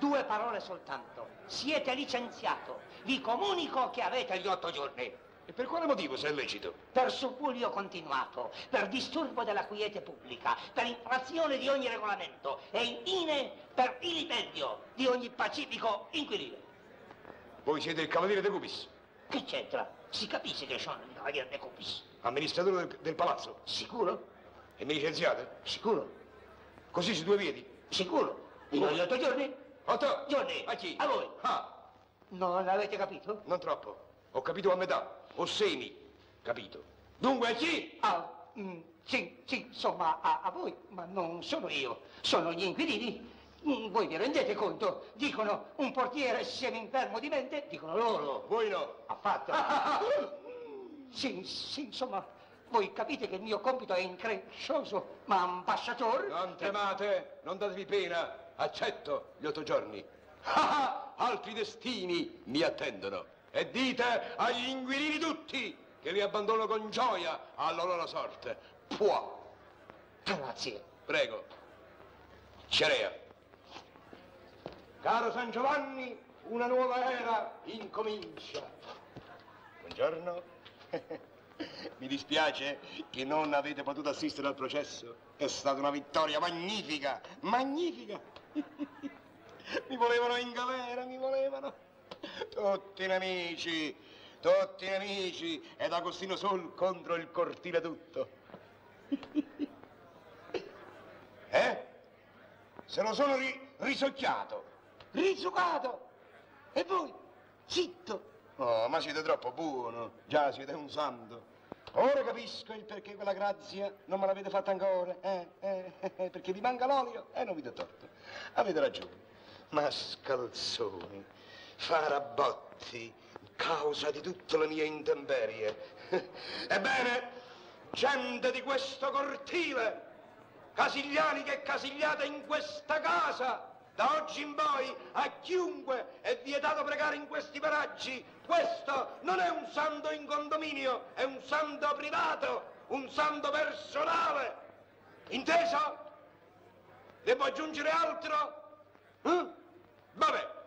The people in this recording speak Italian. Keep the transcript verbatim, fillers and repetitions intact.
Due parole soltanto. Siete licenziato. Vi comunico che avete gli otto giorni. E per quale motivo, se è lecito? Per subbuglio continuato, per disturbo della quiete pubblica, per infrazione di ogni regolamento e infine per vilipendio di ogni pacifico inquilino. Voi siete il cavaliere De Cupis? Che c'entra? Si capisce che sono il cavaliere De Cupis. Amministratore del, del palazzo? Sicuro. E mi licenziate? Sicuro. Così su due piedi? Sicuro. In ogni otto giorni? Otto giorni? A chi? A voi. Ah. Non l'avete capito? Non troppo. Ho capito a metà. O semi, capito. Dunque a chi? Ah, mh, sì, sì, insomma a, a voi, ma non sono io, sono gli inquilini. Mh, voi vi rendete conto? Dicono un portiere semi infermo di mente, dicono loro. Voi no. Affatto. Ah, sì, sì, insomma, voi capite che il mio compito è increscioso, ma ambasciatore... Non tremate, non datevi pena, accetto gli otto giorni. Altri destini mi attendono. E dite agli inquilini tutti che li abbandono con gioia alla loro sorte. Può. Grazie. Prego. Cerea. Caro San Giovanni, una nuova era incomincia. Buongiorno. Mi dispiace che non avete potuto assistere al processo. È stata una vittoria magnifica, magnifica. Mi volevano in galera, mi volevano. Tutti nemici, tutti nemici, ed Agostino Sol contro il cortile tutto. Eh? Se lo sono ri risocchiato, risuccato. E voi? Zitto. Oh, ma siete troppo buono, già siete un santo. Ora capisco il perché quella grazia non me l'avete fatta ancora, eh, eh, eh, perché vi manca l'olio e eh, non vi do torto. Avete ragione. Mascalzoni, farabotti, causa di tutte le mie intemperie. Ebbene, gente di questo cortile, casigliani che casigliate in questa casa, da oggi in poi a chiunque è vietato pregare in questi paraggi. Questo non è un santo in condominio, è un santo privato, un santo personale. Inteso? Devo aggiungere altro? Eh? Vabbè.